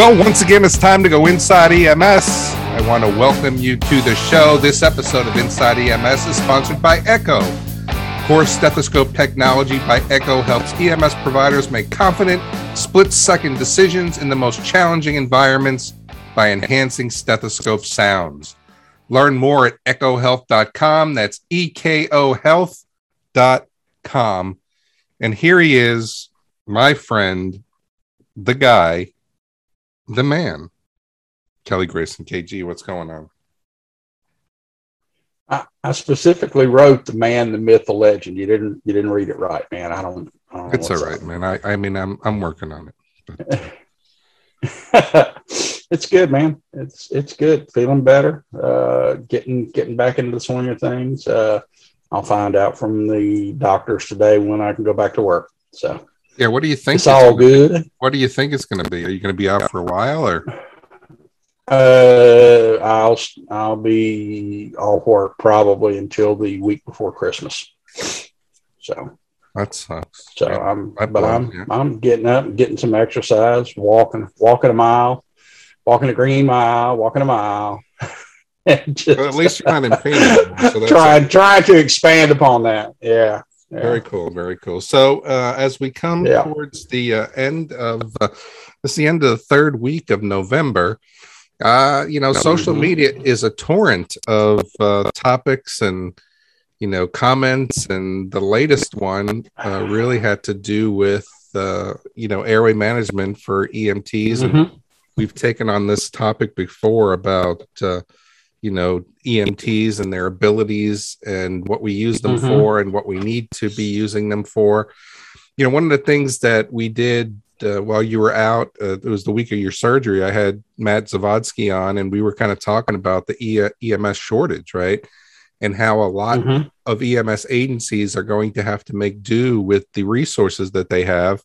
Well, once again, it's time to go Inside EMS. I want to welcome you to the show. This episode of Inside EMS is sponsored by Eko. CORE stethoscope technology by Eko helps EMS providers make confident, split-second decisions in the most challenging environments by enhancing stethoscope sounds. Learn more at ekohealth.com. That's ekohealth.com. And here he is, my friend, the guy, the man, Kelly Grayson. KG, what's going on? I specifically wrote the man, the myth, the legend. You didn't read it right, man. I don't know. It's all right, man. I mean, I'm working on it. It's good, man. It's good. Feeling better. Getting back into the swing of things. I'll find out from the doctors today when I can go back to work. So yeah, what do you think? It's all good. What do you think it's going to be? Are you going to be out for a while, or? I'll be off work probably until the week before Christmas. So that sucks. So yeah, I'm getting up, getting some exercise, walking a mile, walking a green mile, and just, well, at least you're not in pain anymore, so trying to expand upon that. Yeah. Yeah. Very cool. Very cool. So as we come towards the end of the third week of November, social media is a torrent of topics and, comments. And the latest one really had to do with, airway management for EMTs. Mm-hmm. And we've taken on this topic before about, EMTs and their abilities and what we use them for and what we need to be using them for. One of the things that we did while you were out, it was the week of your surgery, I had Matt Zavodsky on, and we were kind of talking about the EMS shortage, right? And how a lot of EMS agencies are going to have to make do with the resources that they have.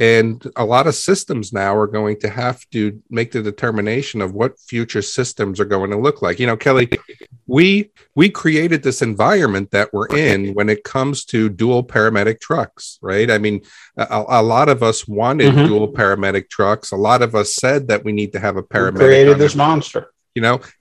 And a lot of systems now are going to have to make the determination of what future systems are going to look like. Kelly, we created this environment that we're in when it comes to dual paramedic trucks, right? I mean, a lot of us wanted dual paramedic trucks. A lot of us said that we need to have a paramedic. We created this monster.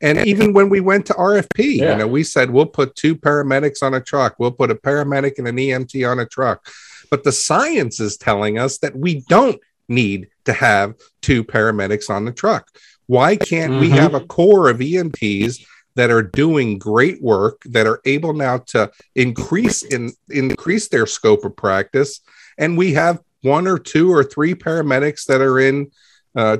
And even when we went to RFP, we said, we'll put two paramedics on a truck. We'll put a paramedic and an EMT on a truck. But the science is telling us that we don't need to have two paramedics on the truck. Why can't we have a core of EMTs that are doing great work, that are able now to increase their scope of practice? And we have one or two or three paramedics that are in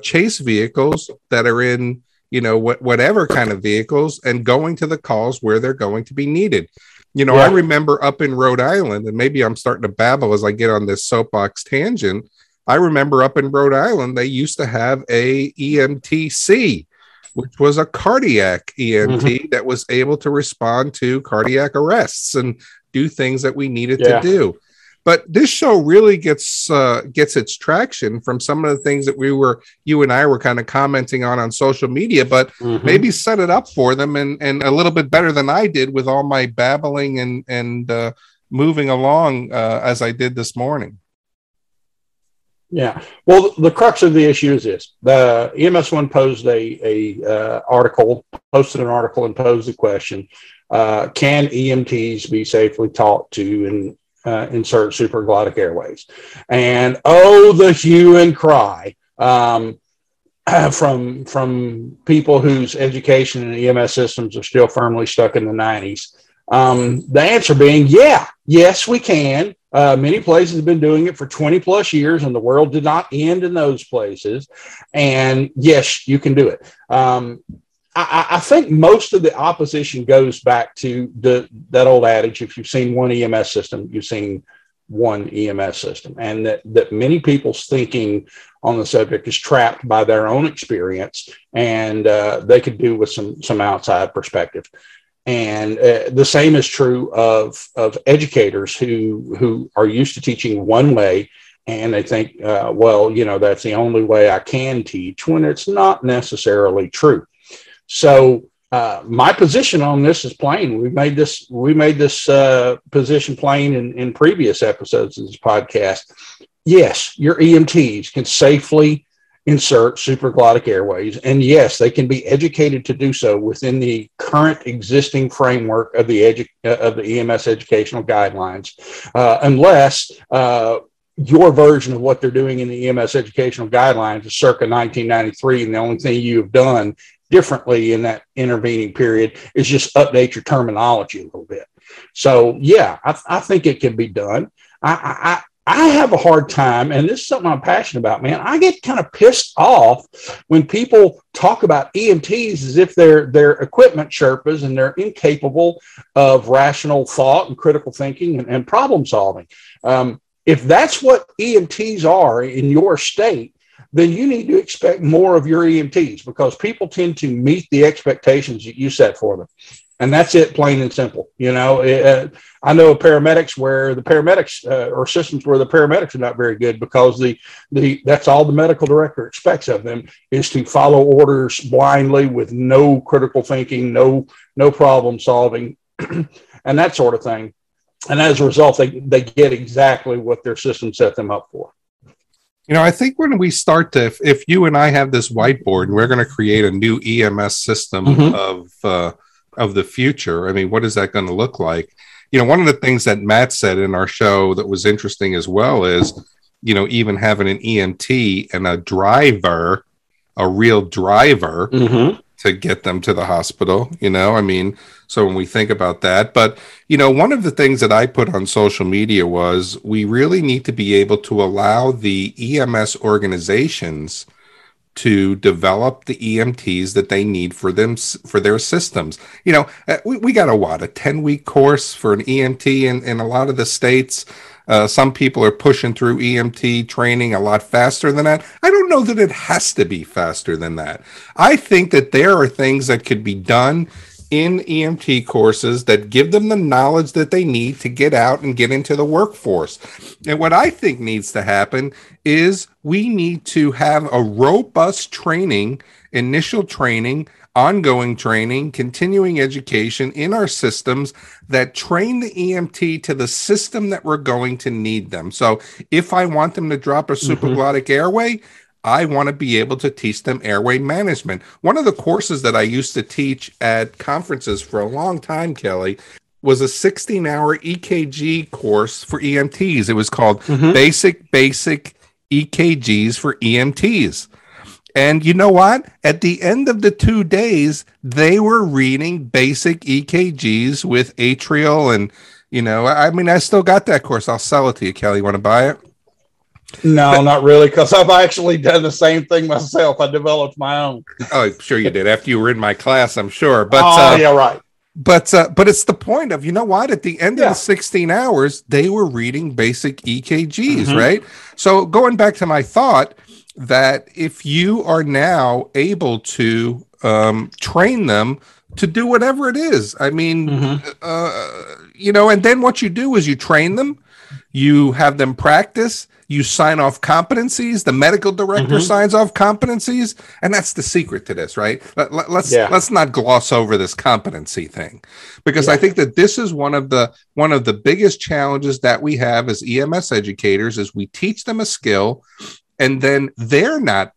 chase vehicles, that are in, whatever kind of vehicles, and going to the calls where they're going to be needed. I remember up in Rhode Island, and maybe I'm starting to babble as I get on this soapbox tangent. I remember up in Rhode Island, they used to have a EMTC, which was a cardiac EMT that was able to respond to cardiac arrests and do things that we needed to do. But this show really gets its traction from some of the things that you and I were kind of commenting on social media, but maybe set it up for them and a little bit better than I did with all my babbling and moving along as I did this morning. Yeah. Well, the crux of the issue is this. The EMS1 posed posted an article and posed the question, can EMTs be safely taught to insert supraglottic airways? And the hue and cry from people whose education and EMS systems are still firmly stuck in the 90s. The answer being, yes, we can. Many places have been doing it for 20 plus years, and the world did not end in those places. And yes, you can do it. I think most of the opposition goes back to that old adage, if you've seen one EMS system, you've seen one EMS system, and that many people's thinking on the subject is trapped by their own experience, and they could do with some outside perspective. And the same is true of educators who are used to teaching one way, and they think, that's the only way I can teach, when it's not necessarily true. So my position on this is plain. We made this position plain in previous episodes of this podcast. Yes, your EMTs can safely insert supraglottic airways. And yes, they can be educated to do so within the current existing framework of the EMS educational guidelines, unless your version of what they're doing in the EMS educational guidelines is circa 1993, and the only thing you've done differently in that intervening period is just update your terminology a little bit. So yeah, I think it can be done. I have a hard time, and this is something I'm passionate about, man. I get kind of pissed off when people talk about EMTs as if they're equipment Sherpas and they're incapable of rational thought and critical thinking and problem solving. If that's what EMTs are in your state, then you need to expect more of your EMTs, because people tend to meet the expectations that you set for them. And that's it, plain and simple. You know, I know paramedics where the paramedics or systems where the paramedics are not very good, because that's all the medical director expects of them is to follow orders blindly with no critical thinking, no problem solving, and that sort of thing. And as a result, they get exactly what their system set them up for. You know, I think when we start to, if you and I have this whiteboard and we're going to create a new EMS system of the future, I mean, what is that going to look like? You know, one of the things that Matt said in our show that was interesting as well is, you know, even having an EMT and a driver, a real driver to get them to the hospital, you know, I mean, so when we think about that. But, you know, one of the things that I put on social media was we really need to be able to allow the EMS organizations to develop the EMTs that they need for them, for their systems. You know, we got a 10-week course for an EMT in a lot of the states. Some people are pushing through EMT training a lot faster than that. I don't know that it has to be faster than that. I think that there are things that could be done in EMT courses that give them the knowledge that they need to get out and get into the workforce. And what I think needs to happen is we need to have a robust training, initial training, ongoing training, continuing education in our systems that train the EMT to the system that we're going to need them. So if I want them to drop a supraglottic airway, I want to be able to teach them airway management. One of the courses that I used to teach at conferences for a long time, Kelly, was a 16-hour EKG course for EMTs. It was called Basic EKGs for EMTs. And you know what? At the end of the 2 days, they were reading basic EKGs with atrial and, you know, I mean, I still got that course. I'll sell it to you, Kelly. You want to buy it? No, not really, because I've actually done the same thing myself. I developed my own. Oh, sure you did. After you were in my class, I'm sure. But yeah, right. But it's the point of, you know what? At the end of the 16 hours, they were reading basic EKGs, right? So going back to my thought that if you are now able to train them to do whatever it is, I mean, you know, and then what you do is you train them, you have them practice. You sign off competencies. The medical director signs off competencies, and that's the secret to this, right? Let's not gloss over this competency thing, because I think that this is one of the biggest challenges that we have as EMS educators is we teach them a skill, and then they're not,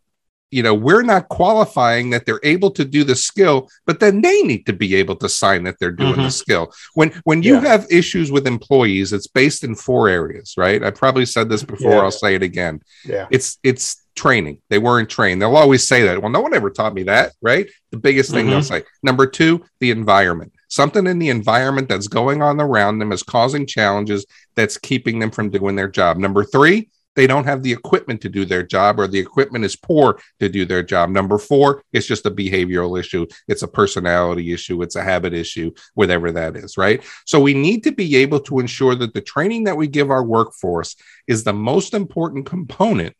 you know, we're not qualifying that they're able to do the skill, but then they need to be able to sign that they're doing the skill. When you have issues with employees, it's based in 4 areas, right? I probably said this before. I'll say it again. It's training. They weren't trained. They'll always say that. Well, no one ever taught me that, right? The biggest thing they'll say. Number 2, the environment. Something in the environment that's going on around them is causing challenges that's keeping them from doing their job. Number 3, they don't have the equipment to do their job, or the equipment is poor to do their job. Number 4, it's just a behavioral issue. It's a personality issue. It's a habit issue, whatever that is, right? So we need to be able to ensure that the training that we give our workforce is the most important component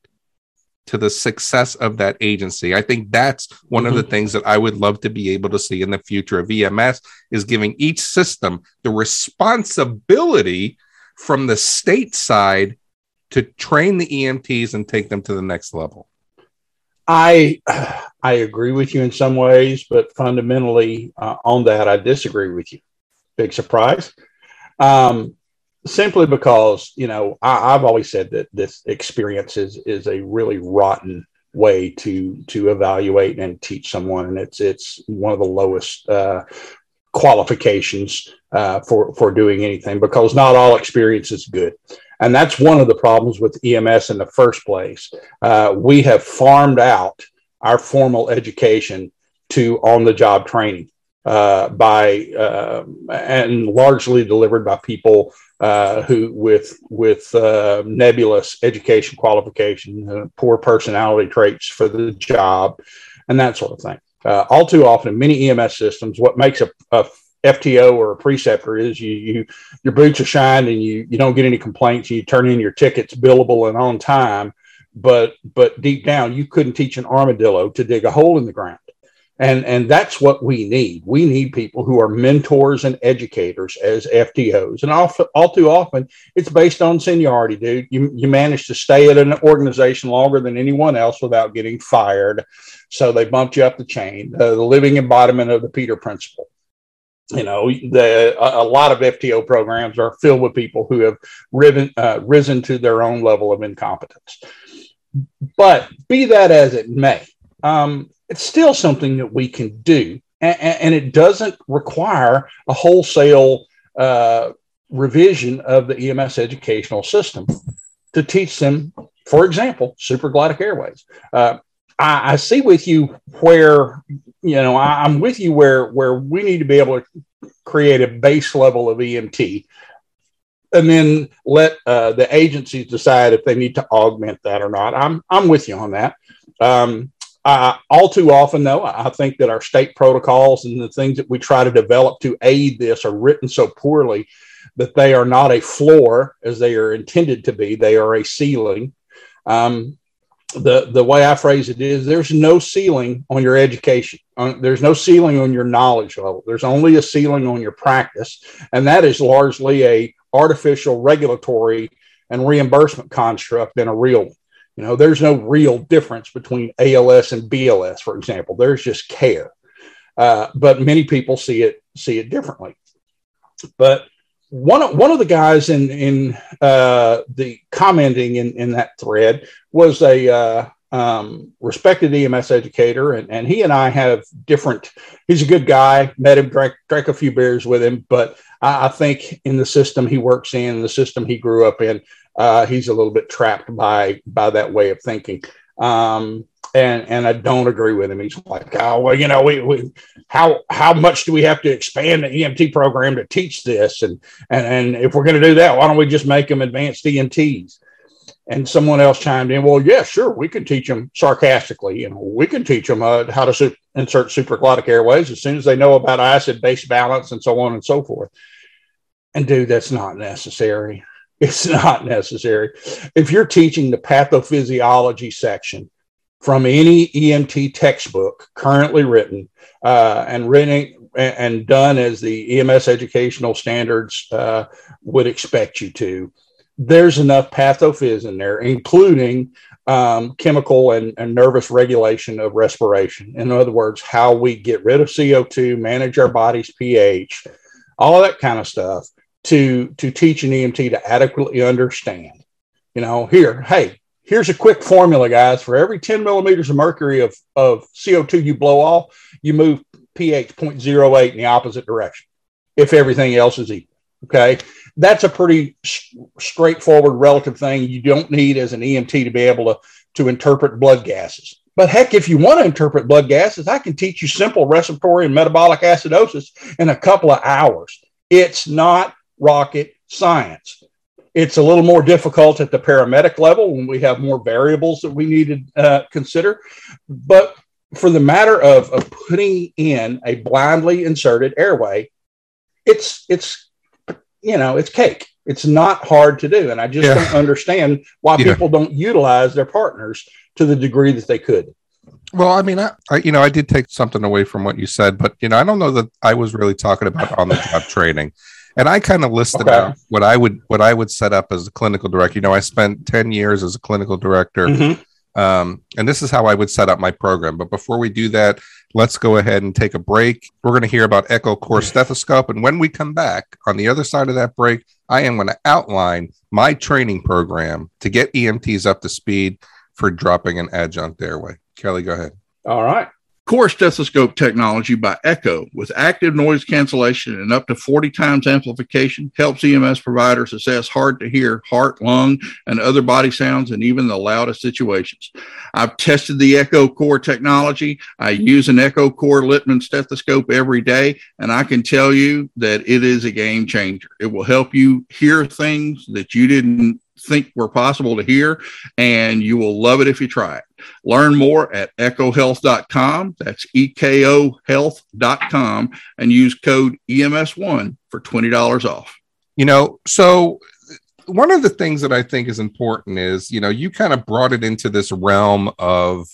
to the success of that agency. I think that's one of the things that I would love to be able to see in the future of EMS is giving each system the responsibility from the state side to train the EMTs and take them to the next level. I agree with you in some ways, but fundamentally on that, I disagree with you. Big surprise. Simply because, you know, I've always said that this experience is a really rotten way to evaluate and teach someone. And it's one of the lowest qualifications for doing anything, because not all experience is good. And that's one of the problems with EMS in the first place. We have farmed out our formal education to on-the-job training and largely delivered by people who with nebulous education qualification, poor personality traits for the job, and that sort of thing. All too often in many EMS systems, what makes a FTO or a preceptor is your boots are shined and you don't get any complaints. You turn in your tickets billable and on time, but deep down you couldn't teach an armadillo to dig a hole in the ground. And that's what we need. We need people who are mentors and educators as FTOs. And all too often, it's based on seniority, dude. You manage to stay at an organization longer than anyone else without getting fired. So they bumped you up the chain, the living embodiment of the Peter principle. You know, a lot of FTO programs are filled with people who have risen to their own level of incompetence. But be that as it may, it's still something that we can do, and it doesn't require a wholesale revision of the EMS educational system to teach them, for example, supraglottic airways. I see with you where, you know, I'm with you where we need to be able to create a base level of EMT and then let the agencies decide if they need to augment that or not. I'm with you on that. All too often, though, I think that our state protocols and the things that we try to develop to aid this are written so poorly that they are not a floor as they are intended to be. They are a ceiling. The way I phrase it is, there's no ceiling on your education. There's no ceiling on your knowledge level. There's only a ceiling on your practice. And that is largely an artificial regulatory and reimbursement construct than a real one. You know, there's no real difference between ALS and BLS, for example. There's just care. But many people see it differently. But one of the guys in the commenting in that thread was a respected EMS educator. And he and I have different, he's a good guy, met him, drank a few beers with him. But I think in the system he works in, the system he grew up in, he's a little bit trapped by that way of thinking. And I don't agree with him. He's like, oh, well, you know, we how much do we have to expand the EMT program to teach this? And if we're going to do that, why don't we just make them advanced EMTs? And someone else chimed in, well, yeah, sure, we can teach them sarcastically. You know, we can teach them how to insert supraglottic airways as soon as they know about acid-base balance and so on and so forth. And, dude, that's not necessary. It's not necessary. If you're teaching the pathophysiology section from any EMT textbook currently written and done as the EMS educational standards would expect you to, there's enough pathophys in there, including chemical and nervous regulation of respiration. In other words, how we get rid of CO2, manage our body's pH, all of that kind of stuff, to teach an EMT to adequately understand. You know, here's a quick formula, guys. For every 10 millimeters of mercury of CO2 you blow off, you move pH 0.08 in the opposite direction, if everything else is equal. Okay, that's a pretty straightforward relative thing. You don't need as an EMT to be able to interpret blood gases. But heck, if you want to interpret blood gases, I can teach you simple respiratory and metabolic acidosis in a couple of hours. It's not rocket science. It's a little more difficult at the paramedic level when we have more variables that we need to consider. But for the matter of putting in a blindly inserted airway, it's you know, it's cake. It's not hard to do. And I just don't understand why people don't utilize their partners to the degree that they could. Well, I mean, I you know, I did take something away from what you said, but, you know, I don't know that I was really talking about on-the-job training. And I kind of listed out what I would set up as a clinical director. You know, I spent 10 years as a clinical director, and this is how I would set up my program. But before we do that, let's go ahead and take a break. We're going to hear about Eko Core Stethoscope. And when we come back on the other side of that break, I am going to outline my training program to get EMTs up to speed for dropping an adjunct airway. Kelly, go ahead. All right. CORE stethoscope technology by Eko with active noise cancellation and up to 40 times amplification helps EMS providers assess hard to hear heart, lung, and other body sounds in even the loudest situations. I've tested the Eko CORE technology. I use an Eko CORE Littman stethoscope every day, and I can tell you that it is a game changer. It will help you hear things that you didn't think were possible to hear, and you will love it if you try it. Learn more at ekohealth.com. That's ekohealth.com, and use code EMS1 for $20 off. You know, so one of the things that I think is important is, you know, you kind of brought it into this realm of,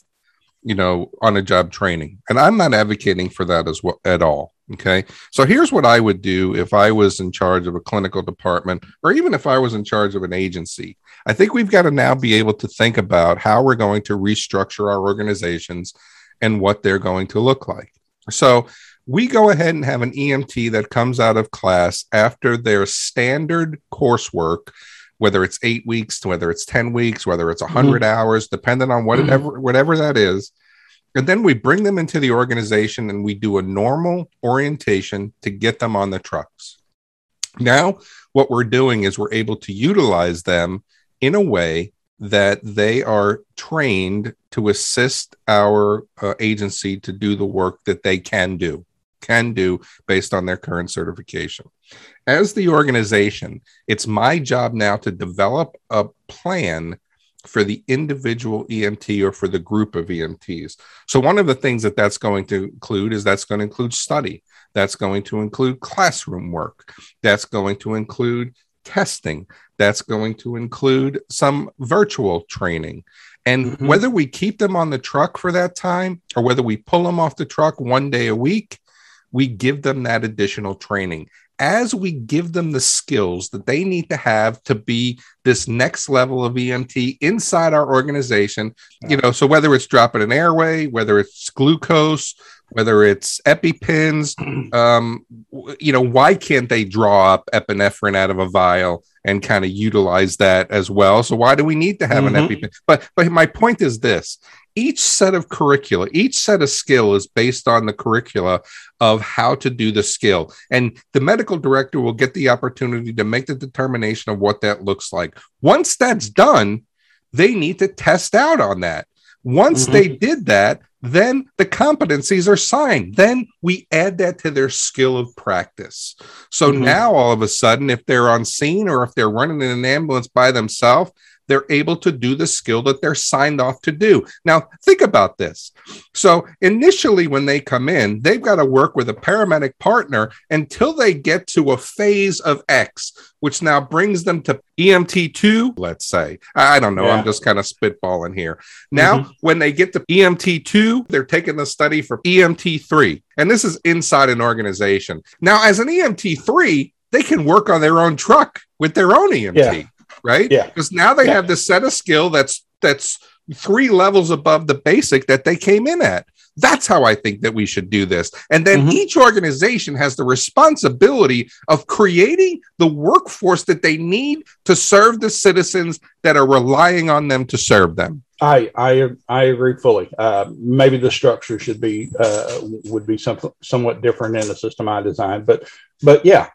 you know, on-the-job training, and I'm not advocating for that as well at all. Okay. So here's what I would do if I was in charge of a clinical department, or even if I was in charge of an agency. I think we've got to now be able to think about how we're going to restructure our organizations and what they're going to look like. So we go ahead and have an EMT that comes out of class after their standard coursework, whether it's 8 weeks, whether it's 10 weeks, whether it's 100 hours, depending on whatever that is. And then we bring them into the organization and we do a normal orientation to get them on the trucks. Now, what we're doing is we're able to utilize them in a way that they are trained to assist our agency to do the work that they can do based on their current certification. As the organization, it's my job now to develop a plan for the individual EMT or for the group of EMTs. So one of the things that that's going to include is that's going to include study. That's going to include classroom work. That's going to include testing. That's going to include some virtual training. And whether we keep them on the truck for that time or whether we pull them off the truck one day a week, we give them that additional training as we give them the skills that they need to have to be this next level of EMT inside our organization. You know, so whether it's dropping an airway, whether it's glucose, whether it's EpiPens, you know, why can't they draw up epinephrine out of a vial and kind of utilize that as well? So why do we need to have an EpiPen? But my point is this. Each set of curricula, each set of skill is based on the curricula of how to do the skill. And the medical director will get the opportunity to make the determination of what that looks like. Once that's done, they need to test out on that. Once they did that, then the competencies are signed. Then we add that to their skill of practice. So now all of a sudden, if they're on scene or if they're running in an ambulance by themselves, they're able to do the skill that they're signed off to do. Now, think about this. So initially, when they come in, they've got to work with a paramedic partner until they get to a phase of X, which now brings them to EMT2, let's say. I don't know. Yeah. I'm just kind of spitballing here. Now, when they get to EMT2, they're taking the study for EMT3. And this is inside an organization. Now, as an EMT3, they can work on their own truck with their own EMT. Yeah. Right? Yeah. Because now they have this set of skill that's 3 levels above the basic that they came in at. That's how I think that we should do this. And then each organization has the responsibility of creating the workforce that they need to serve the citizens that are relying on them to serve them. I agree fully. Maybe the structure should be would be somewhat different in the system I designed, but yeah.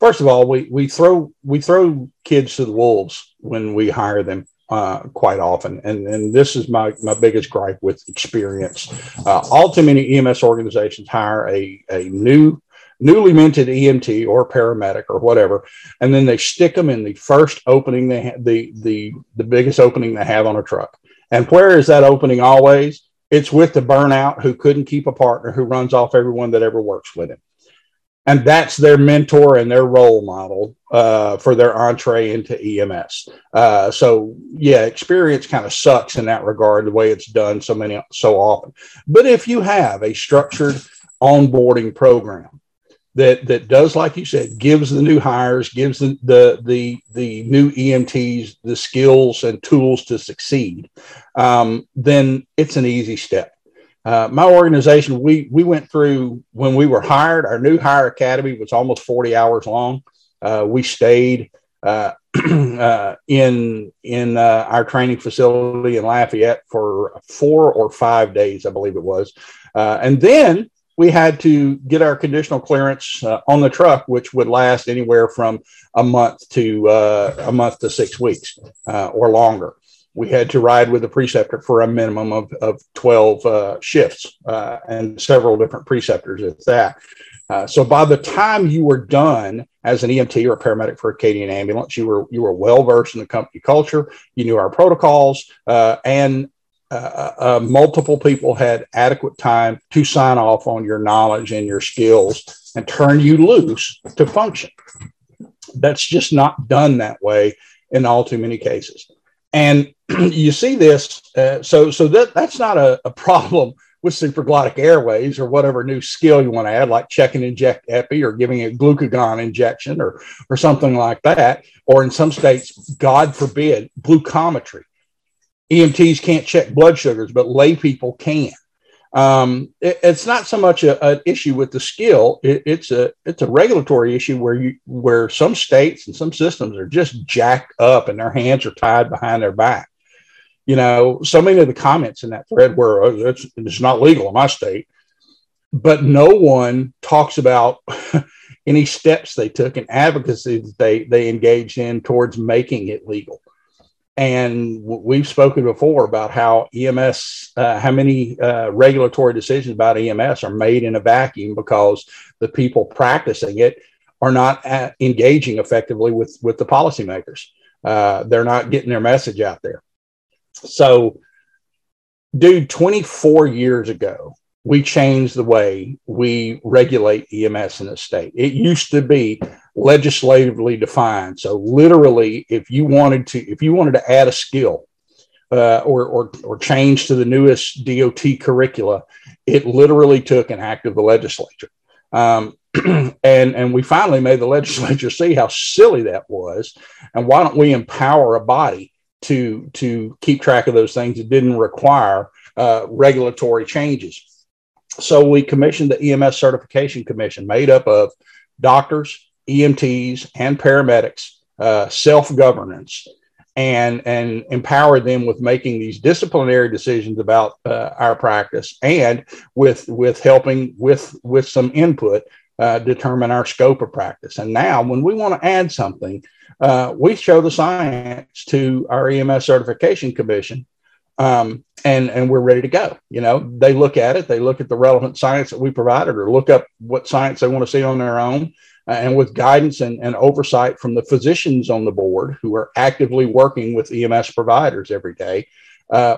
First of all, we throw kids to the wolves when we hire them quite often. And this is my biggest gripe with experience. All too many EMS organizations hire a newly minted EMT or paramedic or whatever, and then they stick them in the first opening they have, the biggest opening they have on a truck. And where is that opening always? It's with the burnout who couldn't keep a partner, who runs off everyone that ever works with him. And that's their mentor and their role model for their entree into EMS. So, yeah, experience kind of sucks in that regard, the way it's done so often. But if you have a structured onboarding program that does, like you said, gives the new hires, gives the new EMTs the skills and tools to succeed, then it's an easy step. My organization, we went through when we were hired. Our new hire academy was almost 40 hours long. We stayed in our training facility in Lafayette for 4 or 5 days, I believe it was. And then we had to get our conditional clearance on the truck, which would last anywhere from a month to 6 weeks or longer. We had to ride with the preceptor for a minimum of 12 shifts and several different preceptors at that. So by the time you were done as an EMT or a paramedic for Acadian Ambulance, you were well-versed in the company culture. You knew our protocols, and multiple people had adequate time to sign off on your knowledge and your skills and turn you loose to function. That's just not done that way in all too many cases. And you see this, so that's not a problem with supraglottic airways or whatever new skill you want to add, like check and inject epi or giving a glucagon injection or something like that. Or in some states, God forbid, glucometry. EMTs can't check blood sugars, but lay people can. It's not so much an issue with the skill. It's a regulatory issue where some states and some systems are just jacked up and their hands are tied behind their back. You know, so many of the comments in that thread were, oh, it's not legal in my state, but no one talks about any steps they took and advocacy that they engaged in towards making it legal. And we've spoken before about how EMS, how many regulatory decisions about EMS are made in a vacuum because the people practicing it are not engaging effectively with the policymakers. They're not getting their message out there. So, dude, 24 years ago, we changed the way we regulate EMS in the state. It used to be legislatively defined. So literally, if you wanted to add a skill or change to the newest DOT curricula, it literally took an act of the legislature. And we finally made the legislature see how silly that was. And why don't we empower a body to keep track of those things that didn't require regulatory changes? So we commissioned the EMS Certification Commission, made up of doctors, EMTs, and paramedics, self-governance, and empowered them with making these disciplinary decisions about our practice and with helping with some input determine our scope of practice. And now when we want to add something, we show the science to our EMS Certification Commission. And we're ready to go. You know, they look at it, they look at the relevant science that we provided or look up what science they want to see on their own. And with guidance and oversight from the physicians on the board who are actively working with EMS providers every day,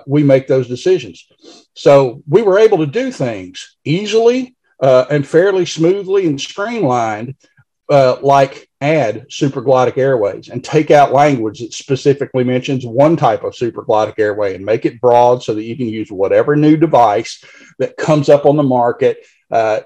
we make those decisions. So we were able to do things easily and fairly smoothly and streamlined, like add supraglottic airways and take out language that specifically mentions one type of supraglottic airway and make it broad so that you can use whatever new device that comes up on the market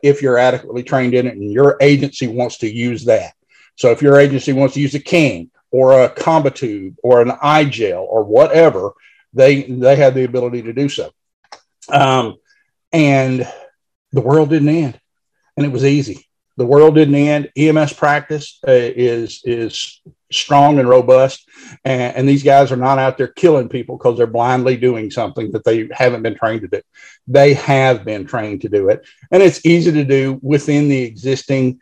if you're adequately trained in it and your agency wants to use that. So if your agency wants to use a King or a comba tube or an eye gel or whatever, they have the ability to do so. And the world didn't end, and it was easy. The world didn't end. EMS practice is strong and robust, and these guys are not out there killing people because they're blindly doing something that they haven't been trained to do. They have been trained to do it, and it's easy to do within the existing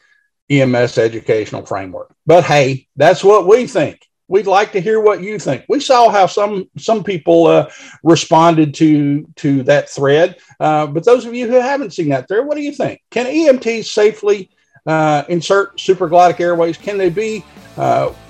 EMS educational framework. But hey, that's what we think. We'd like to hear what you think. We saw how some people responded to that thread, but those of you who haven't seen that thread, what do you think? Can EMTs safely insert supraglottic airways? Can they be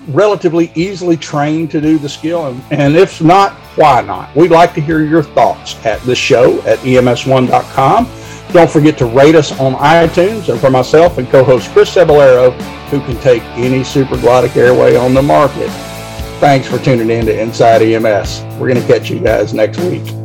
relatively easily trained to do the skill? And if not, why not? We'd like to hear your thoughts at the show at EMS1.com. Don't forget to rate us on iTunes. And for myself and co-host Chris Cebollero, who can take any supraglottic airway on the market, thanks for tuning in to Inside EMS. We're going to catch you guys next week.